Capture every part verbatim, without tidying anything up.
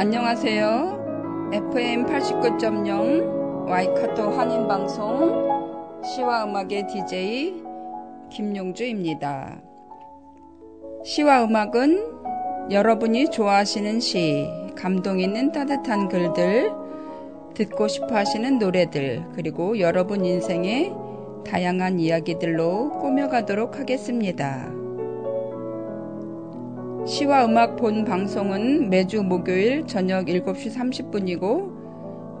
안녕하세요. 에프엠 팔십구 점 영 와이카토 한인방송 시와 음악의 디제이 김용주입니다. 시와 음악은 여러분이 좋아하시는 시, 감동 있는 따뜻한 글들, 듣고 싶어 하시는 노래들, 그리고 여러분 인생의 다양한 이야기들로 꾸며가도록 하겠습니다. 시와 음악 본 방송은 매주 목요일 저녁 일곱 시 삼십 분이고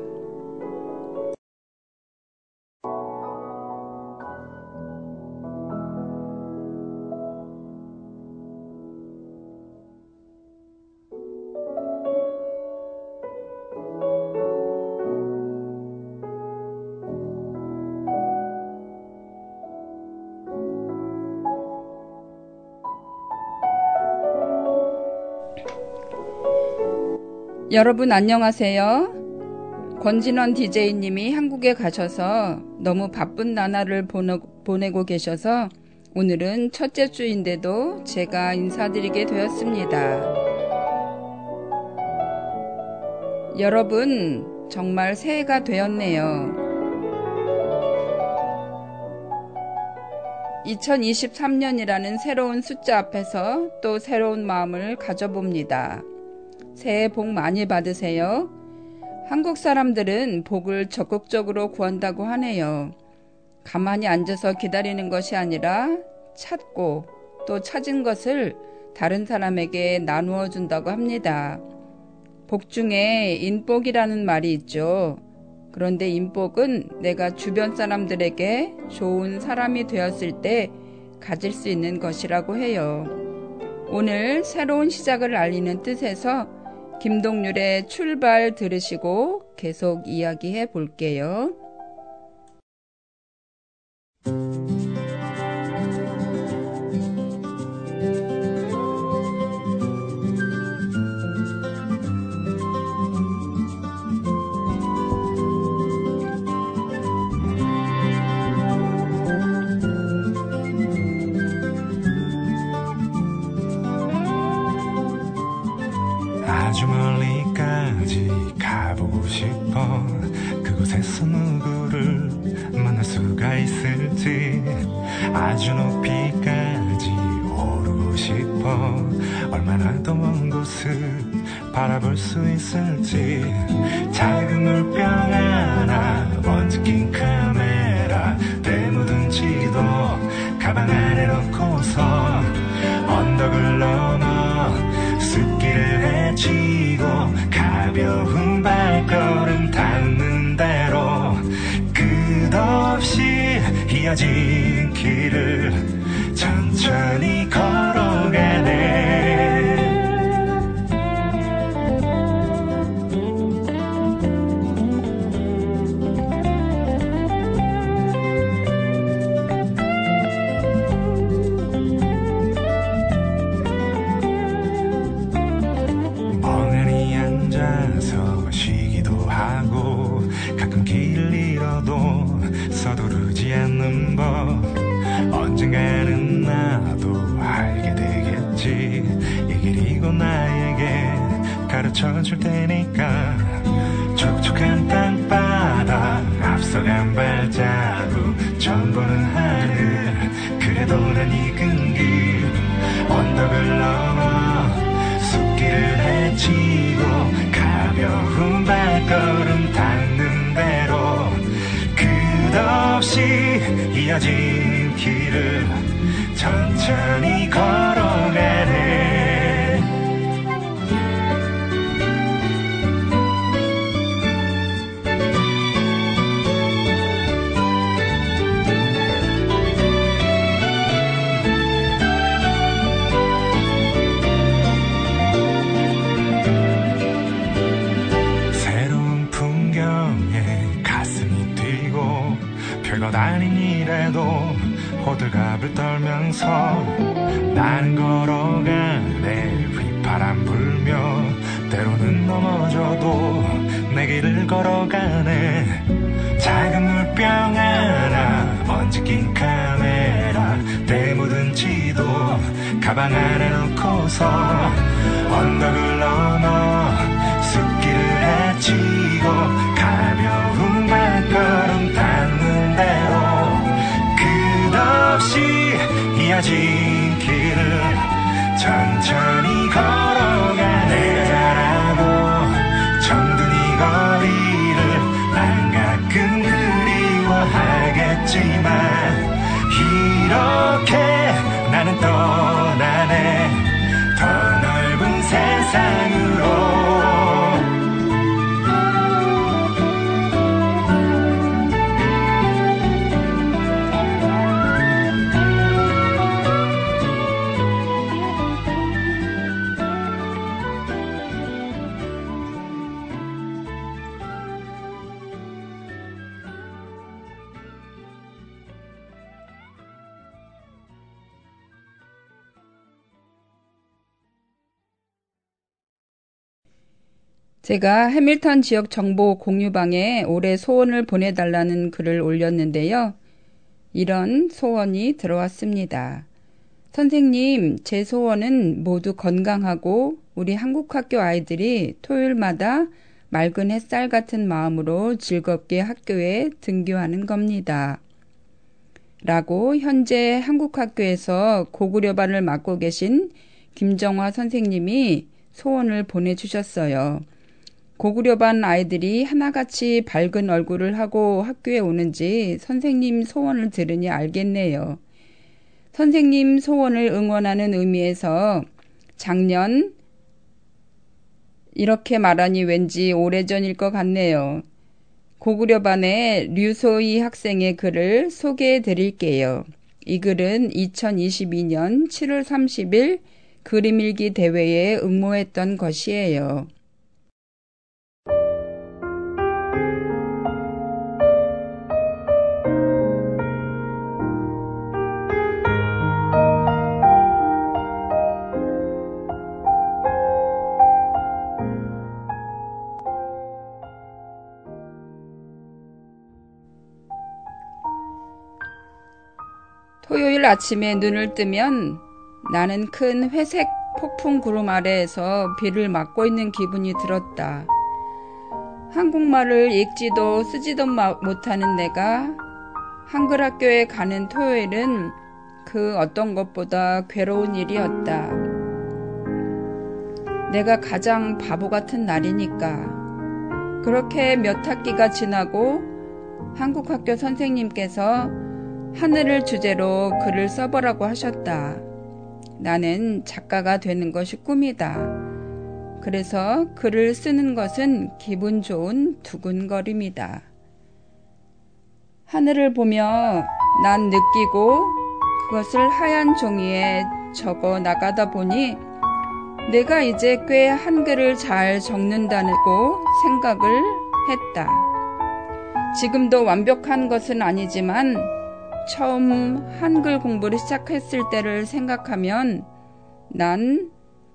여러분 안녕하세요. 권진원 디제이님이 한국에 가셔서 너무 바쁜 나날을 보내고 계셔서 오늘은 첫째 주인데도 제가 인사드리게 되었습니다. 여러분 정말 새해가 되었네요. 이천이십삼 년이라는 새로운 숫자 앞에서 또 새로운 마음을 가져봅니다. 새해 복 많이 받으세요. 한국 사람들은 복을 적극적으로 구한다고 하네요. 가만히 앉아서 기다리는 것이 아니라 찾고 또 찾은 것을 다른 사람에게 나누어 준다고 합니다. 복 중에 인복이라는 말이 있죠. 그런데 인복은 내가 주변 사람들에게 좋은 사람이 되었을 때 가질 수 있는 것이라고 해요. 오늘 새로운 시작을 알리는 뜻에서 김동률의 출발 들으시고 계속 이야기해 볼게요. 아주 멀리까지 가보고 싶어. 그곳에서 누구를 만날 수가 있을지. 아주 높이까지 오르고 싶어. 얼마나 더 먼 곳을 바라볼 수 있을지. 작은 물병 하나, 먼지 낀 카메라, 때묻은 지도 가방 안에 넣고서 언덕을 넘어 숲길을 헤치고 가벼운 발걸음 닿는 대로 끝없이 이어진 길을 천천히 걸어가네. 서두르지 않는 법, 언젠가는 나도 알게 되겠지. 이 길이 곧 나에게 가르쳐줄 테니까. 촉촉한 땅바닥, 앞서간 발자국, 처음 보는 하늘, 그래도 난 익은 길. 언덕을 넘어 숲길을 헤치고 가벼운 발걸음 닿는 대로 없이 이어진 길을 천천히 걸어가네. 새로운 풍경에 가슴이 뛰고 별것 아닌 일에도 호들갑을 떨면서 나는 걸어가네. 휘파람 불며 때로는 넘어져도 내 길을 걸어가네. 작은 물병 하나 번지 낀 카메라 때 묻은 지도 가방 안에 넣고서 언덕을 넘어 숲길을 헤치고 가벼운 발걸음 닿는 대로 끝없이 이어진 길을 천천히 걸어가. 내가라고 정든 이 거리를 난 가끔 그리워하겠지만 이렇게 나는 떠나네 더 넓은 세상으로. 제가 해밀턴 지역 정보 공유방에 올해 소원을 보내달라는 글을 올렸는데요. 이런 소원이 들어왔습니다. 선생님, 제 소원은 모두 건강하고 우리 한국 학교 아이들이 토요일마다 맑은 햇살 같은 마음으로 즐겁게 학교에 등교하는 겁니다. 라고 현재 한국 학교에서 고구려반을 맡고 계신 김정화 선생님이 소원을 보내주셨어요. 고구려반 아이들이 하나같이 밝은 얼굴을 하고 학교에 오는지 선생님 소원을 들으니 알겠네요. 선생님 소원을 응원하는 의미에서 작년, 이렇게 말하니 왠지 오래전일 것 같네요. 고구려반의 류소희 학생의 글을 소개해 드릴게요. 이 글은 이천이십이 년 칠월 삼십일 그림일기 대회에 응모했던 것이에요. 토요일 아침에 눈을 뜨면 나는 큰 회색 폭풍 구름 아래에서 비를 맞고 있는 기분이 들었다. 한국말을 읽지도 쓰지도 못하는 내가 한글 학교에 가는 토요일은 그 어떤 것보다 괴로운 일이었다. 내가 가장 바보 같은 날이니까. 그렇게 몇 학기가 지나고 한국 학교 선생님께서 하늘을 주제로 글을 써보라고 하셨다. 나는 작가가 되는 것이 꿈이다. 그래서 글을 쓰는 것은 기분 좋은 두근거림이다. 하늘을 보며 난 느끼고 그것을 하얀 종이에 적어 나가다 보니 내가 이제 꽤 한글을 잘 적는다고 생각을 했다. 지금도 완벽한 것은 아니지만 처음 한글 공부를 시작했을 때를 생각하면 난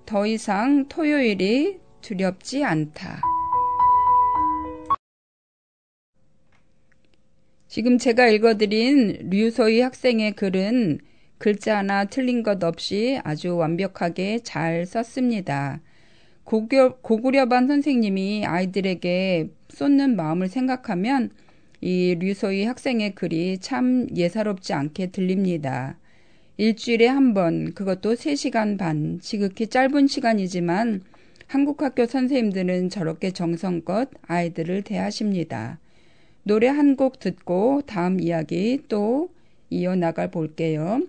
더 이상 토요일이 두렵지 않다. 지금 제가 읽어드린 류소희 학생의 글은 글자 하나 틀린 것 없이 아주 완벽하게 잘 썼습니다. 고교, 고구려반 선생님이 아이들에게 쏟는 마음을 생각하면 이 류소희 학생의 글이 참 예사롭지 않게 들립니다. 일주일에 한 번, 그것도 세 시간 반, 지극히 짧은 시간이지만 한국 학교 선생님들은 저렇게 정성껏 아이들을 대하십니다. 노래 한 곡 듣고 다음 이야기 또 이어나가 볼게요.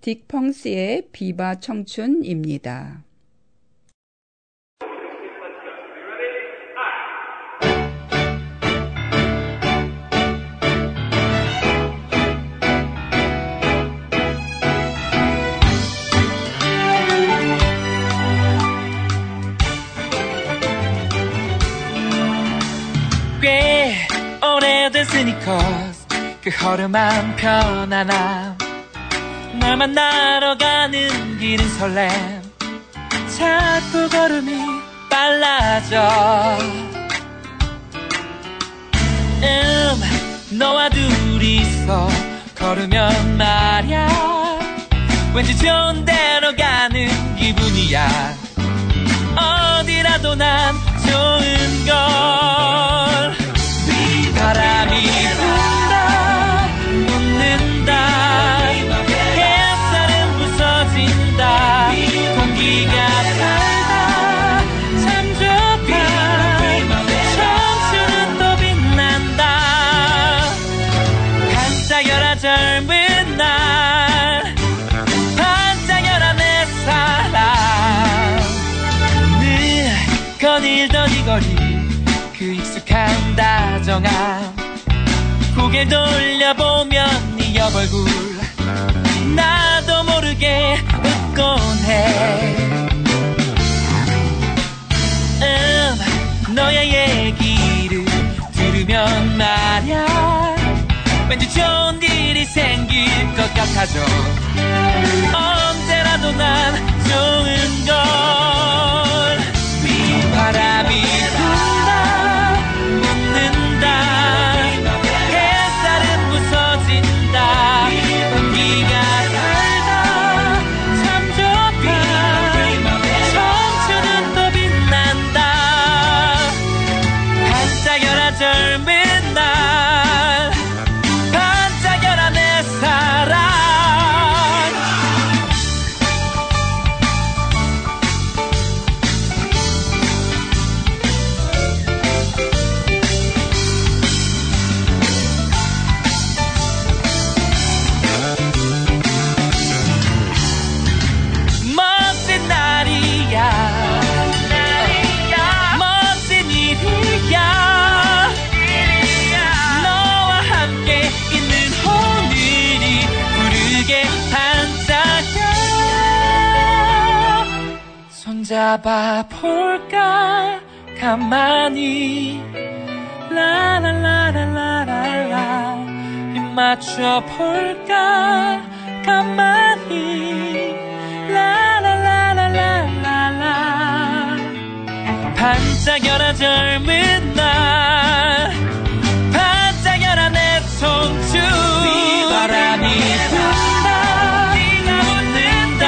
딕펑스의 비바 청춘입니다. 꽤 오래됐으니까 그 허름한 편안함 날 만나러 가는 길은 설렘 자꾸 걸음이 빨라져 음 너와 둘이서 걸으면 말야 왠지 좋은 데로 가는 기분이야 어디라도 난 좋은 걸 바람이 분다 웃는다 공기가 살다 참 좋다 청춘은 또 빛난다 반짝여라 젊은 날 반짝여라 내 사랑 늘 거닐던 이 거리 그 익숙한 다정함 고개 돌려보면 네 옆얼굴 나도 모르게 음, 너의 얘기를 들으면 말야 왠지 좋은 일이 생길 것 같아져 언제라도 난 좋은 걸 바람이 분다 웃는다 햇살은 부서진다 공기가 잡아볼까 가만히 라라라라라라 입 맞춰볼까 가만히 라라라라라라 반짝여라 젊은 날 반짝여라 내 청춘 바람이 분다 웃는다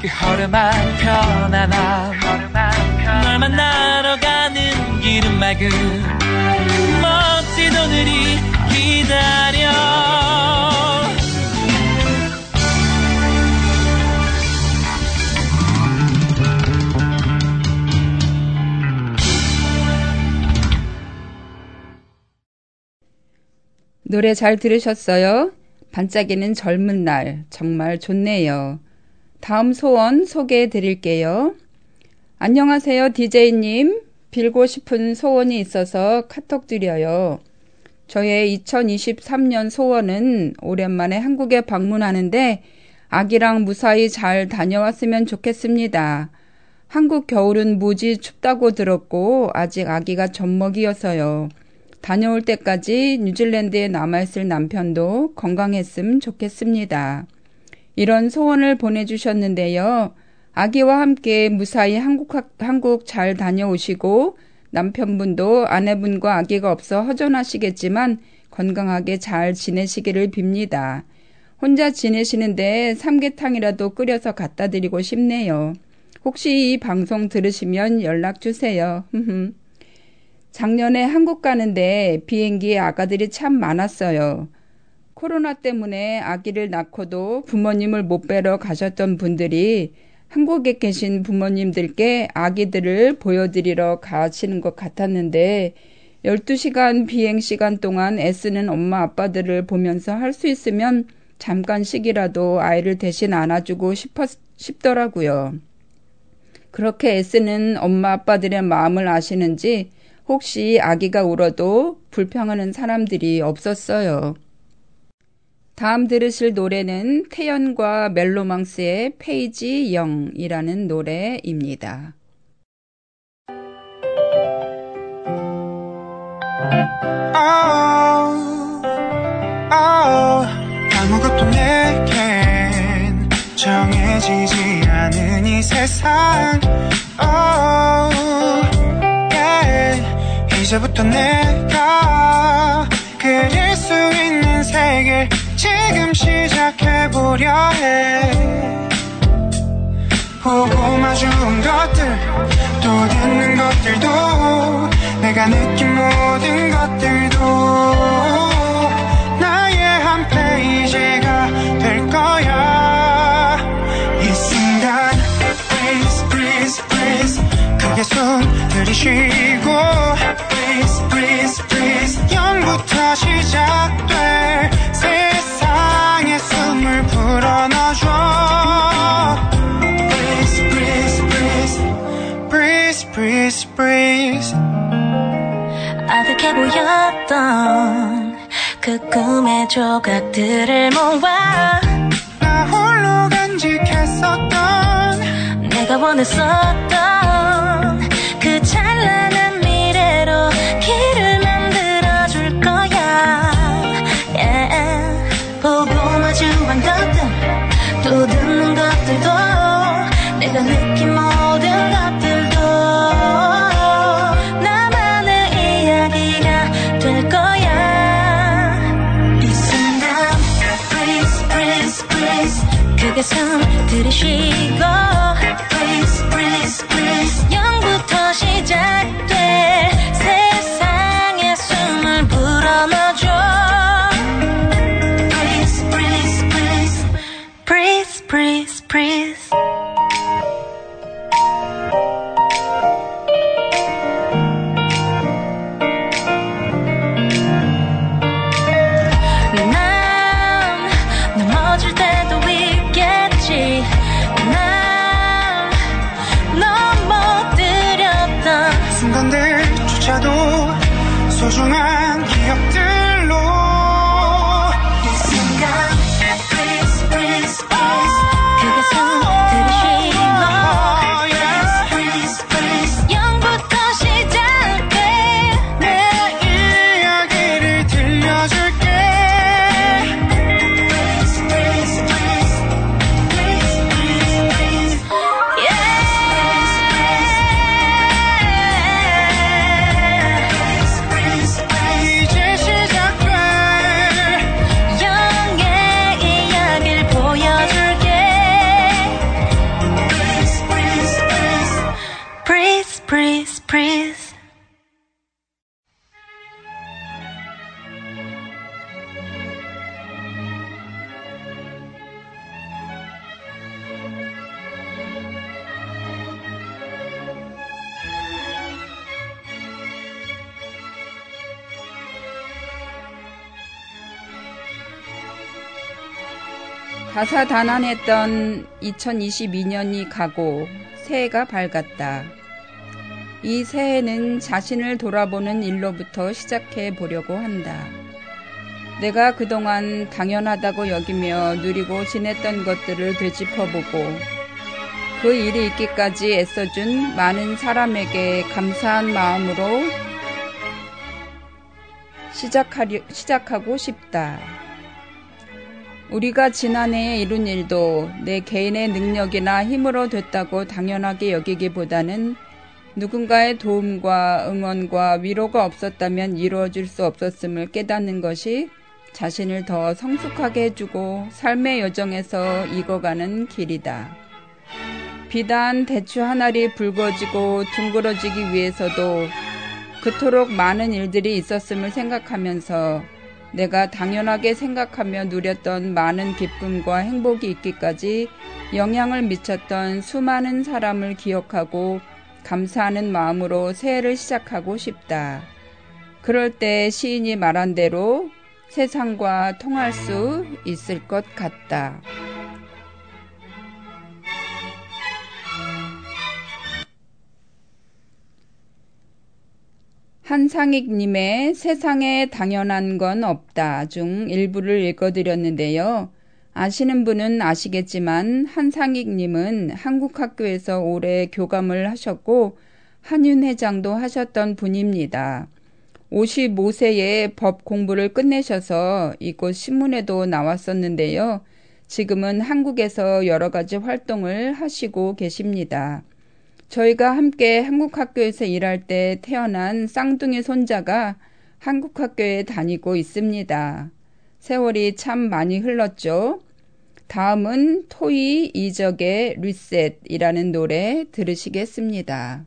그 허름한 편안함 널 만나러 가는 길은 맑은 멋진 오늘이 기다려 노래 잘 들으셨어요? 반짝이는 젊은 날 정말 좋네요. 다음 소원 소개해 드릴게요. 안녕하세요, 디제이님. 빌고 싶은 소원이 있어서 카톡 드려요. 저의 이천이십삼 년 소원은 오랜만에 한국에 방문하는데 아기랑 무사히 잘 다녀왔으면 좋겠습니다. 한국 겨울은 무지 춥다고 들었고 아직 아기가 젖먹이어서요. 다녀올 때까지 뉴질랜드에 남아있을 남편도 건강했음 좋겠습니다. 이런 소원을 보내주셨는데요. 아기와 함께 무사히 한국, 한국 잘 다녀오시고 남편분도 아내분과 아기가 없어 허전하시겠지만 건강하게 잘 지내시기를 빕니다. 혼자 지내시는데 삼계탕이라도 끓여서 갖다 드리고 싶네요. 혹시 이 방송 들으시면 연락 주세요. 작년에 한국 가는데 비행기에 아가들이 참 많았어요. 코로나 때문에 아기를 낳고도 부모님을 못 뵈러 가셨던 분들이 한국에 계신 부모님들께 아기들을 보여드리러 가시는 것 같았는데 열두 시간 비행시간 동안 애쓰는 엄마 아빠들을 보면서 할 수 있으면 잠깐씩이라도 아이를 대신 안아주고 싶었, 싶더라고요. 그렇게 애쓰는 엄마 아빠들의 마음을 아시는지 혹시 아기가 울어도 불평하는 사람들이 없었어요. 다음 들으실 노래는 태연과 멜로망스의 페이지 영이라는 노래입니다. Oh, oh, 아무것도 내겐 정해지지 않은 이 세상 oh, yeah, 이제부터 내가 그릴 수 있는 세계 지금 시작해보려 해 보고 마주온 것들 또 듣는 것들도 내가 느낀 모든 것들도 나의 한 페이지가 될 거야 이 순간 Breeze, breeze, breeze 크게 손 들이쉬고 Breeze, breeze, breeze 영부터 시작될 세상에 숨을 불어넣어줘 Breeze, breeze, breeze 아득해 보였던 그 꿈의 조각들을 모아 나 홀로 간직했었던 내가 원했었던 그 찬란한 미래로 길을 만들어줄 거야 yeah. 보고 마주한 것들 또 듣는 것들도 내가 느낀 모든 것들 숨 들이쉬고 Breeze, breeze, breeze 영부터 시작돼 세상에 숨을 불어넣어줘 Breeze, breeze, breeze Breeze, breeze, breeze 소중한 기억들로 이 순간 Breeze, breeze, breeze 그게 손 들이쉬고 Breeze, breeze, breeze 영부터 시작해 내 이야기를 들려줄게 Breeze, breeze, breeze Breeze, breeze, breeze 다사다난했던 이천이십이 년이 가고 새해가 밝았다. 이 새해는 자신을 돌아보는 일로부터 시작해 보려고 한다. 내가 그동안 당연하다고 여기며 누리고 지냈던 것들을 되짚어보고 그 일이 있기까지 애써준 많은 사람에게 감사한 마음으로 시작하려, 시작하고 싶다. 우리가 지난해에 이룬 일도 내 개인의 능력이나 힘으로 됐다고 당연하게 여기기보다는 누군가의 도움과 응원과 위로가 없었다면 이루어질 수 없었음을 깨닫는 것이 자신을 더 성숙하게 해주고 삶의 여정에서 익어가는 길이다. 비단 대추 한 알이 붉어지고 둥그러지기 위해서도 그토록 많은 일들이 있었음을 생각하면서 내가 당연하게 생각하며 누렸던 많은 기쁨과 행복이 있기까지 영향을 미쳤던 수많은 사람을 기억하고 감사하는 마음으로 새해를 시작하고 싶다. 그럴 때 시인이 말한 대로 세상과 통할 수 있을 것 같다. 한상익님의 세상에 당연한 건 없다 중 일부를 읽어드렸는데요. 아시는 분은 아시겠지만 한상익님은 한국학교에서 오래 교감을 하셨고 한윤 회장도 하셨던 분입니다. 오십오 세에 법 공부를 끝내셔서 이곳 신문에도 나왔었는데요. 지금은 한국에서 여러 가지 활동을 하시고 계십니다. 저희가 함께 한국학교에서 일할 때 태어난 쌍둥이 손자가 한국학교에 다니고 있습니다. 세월이 참 많이 흘렀죠. 다음은 토이 이적의 리셋이라는 노래 들으시겠습니다.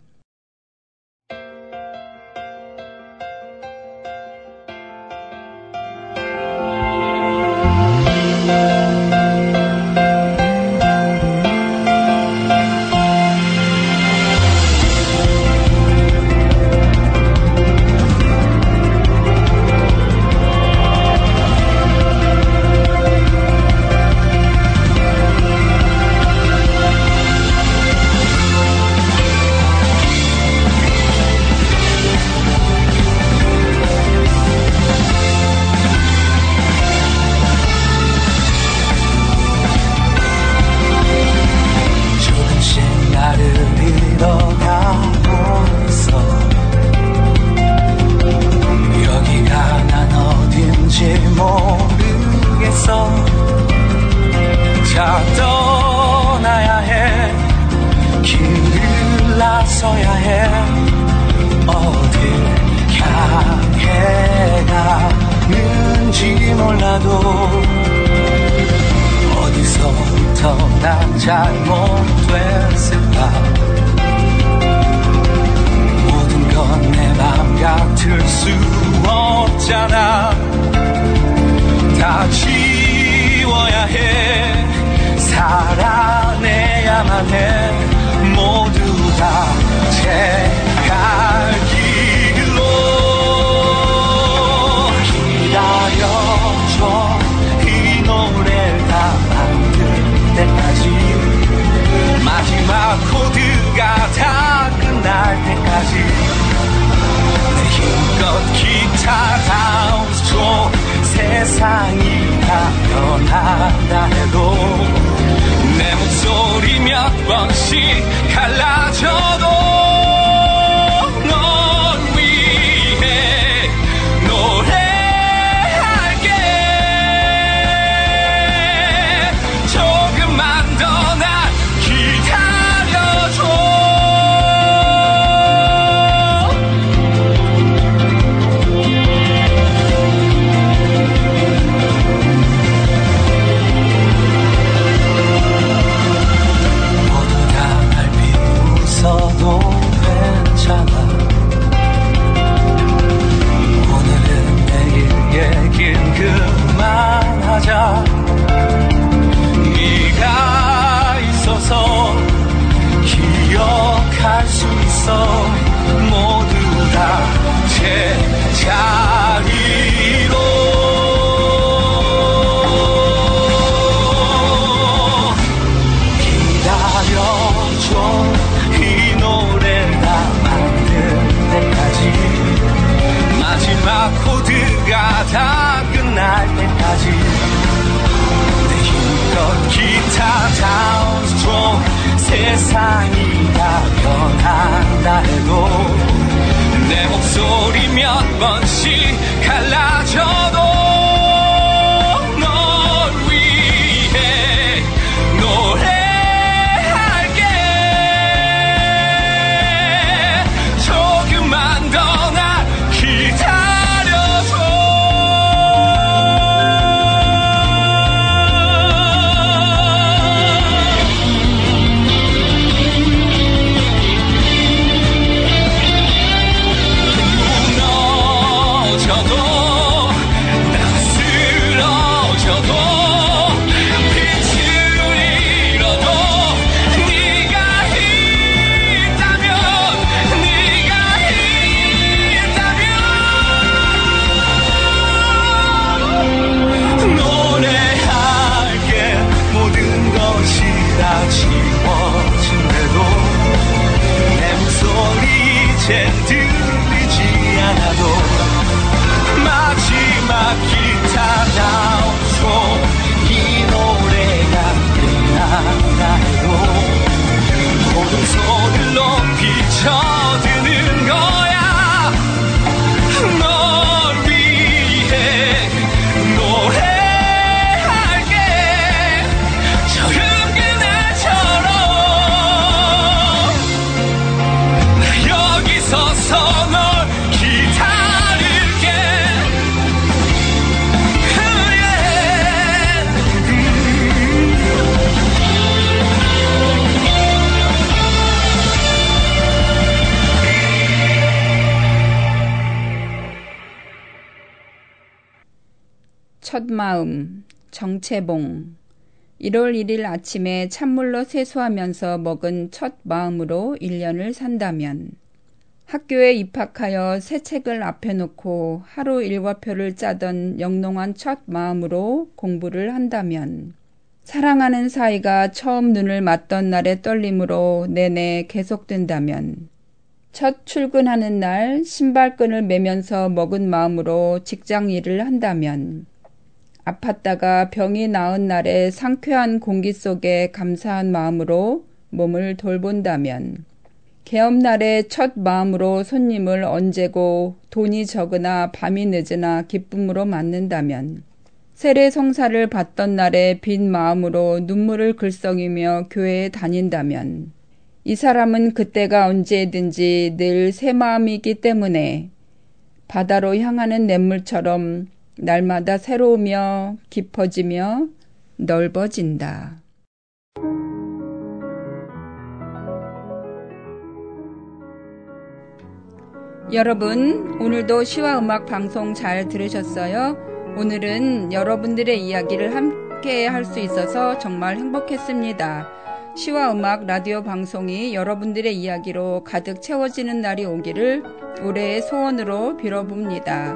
첫마음, 정채봉. 일월 일일 아침에 찬물로 세수하면서 먹은 첫 마음으로 일 년을 산다면, 학교에 입학하여 새 책을 앞에 놓고 하루 일과표를 짜던 영롱한 첫 마음으로 공부를 한다면, 사랑하는 사이가 처음 눈을 맞던 날의 떨림으로 내내 계속된다면, 첫 출근하는 날 신발끈을 매면서 먹은 마음으로 직장 일을 한다면, 아팠다가 병이 나은 날의 상쾌한 공기 속에 감사한 마음으로 몸을 돌본다면, 개업날의 첫 마음으로 손님을 언제고 돈이 적으나 밤이 늦으나 기쁨으로 맞는다면, 세례성사를 받던 날의 빈 마음으로 눈물을 글썽이며 교회에 다닌다면, 이 사람은 그때가 언제든지 늘 새 마음이기 때문에 바다로 향하는 냇물처럼 날마다 새로우며 깊어지며 넓어진다. 여러분, 오늘도 시와 음악 방송 잘 들으셨어요? 오늘은 여러분들의 이야기를 함께 할 수 있어서 정말 행복했습니다. 시와 음악 라디오 방송이 여러분들의 이야기로 가득 채워지는 날이 오기를 올해의 소원으로 빌어봅니다.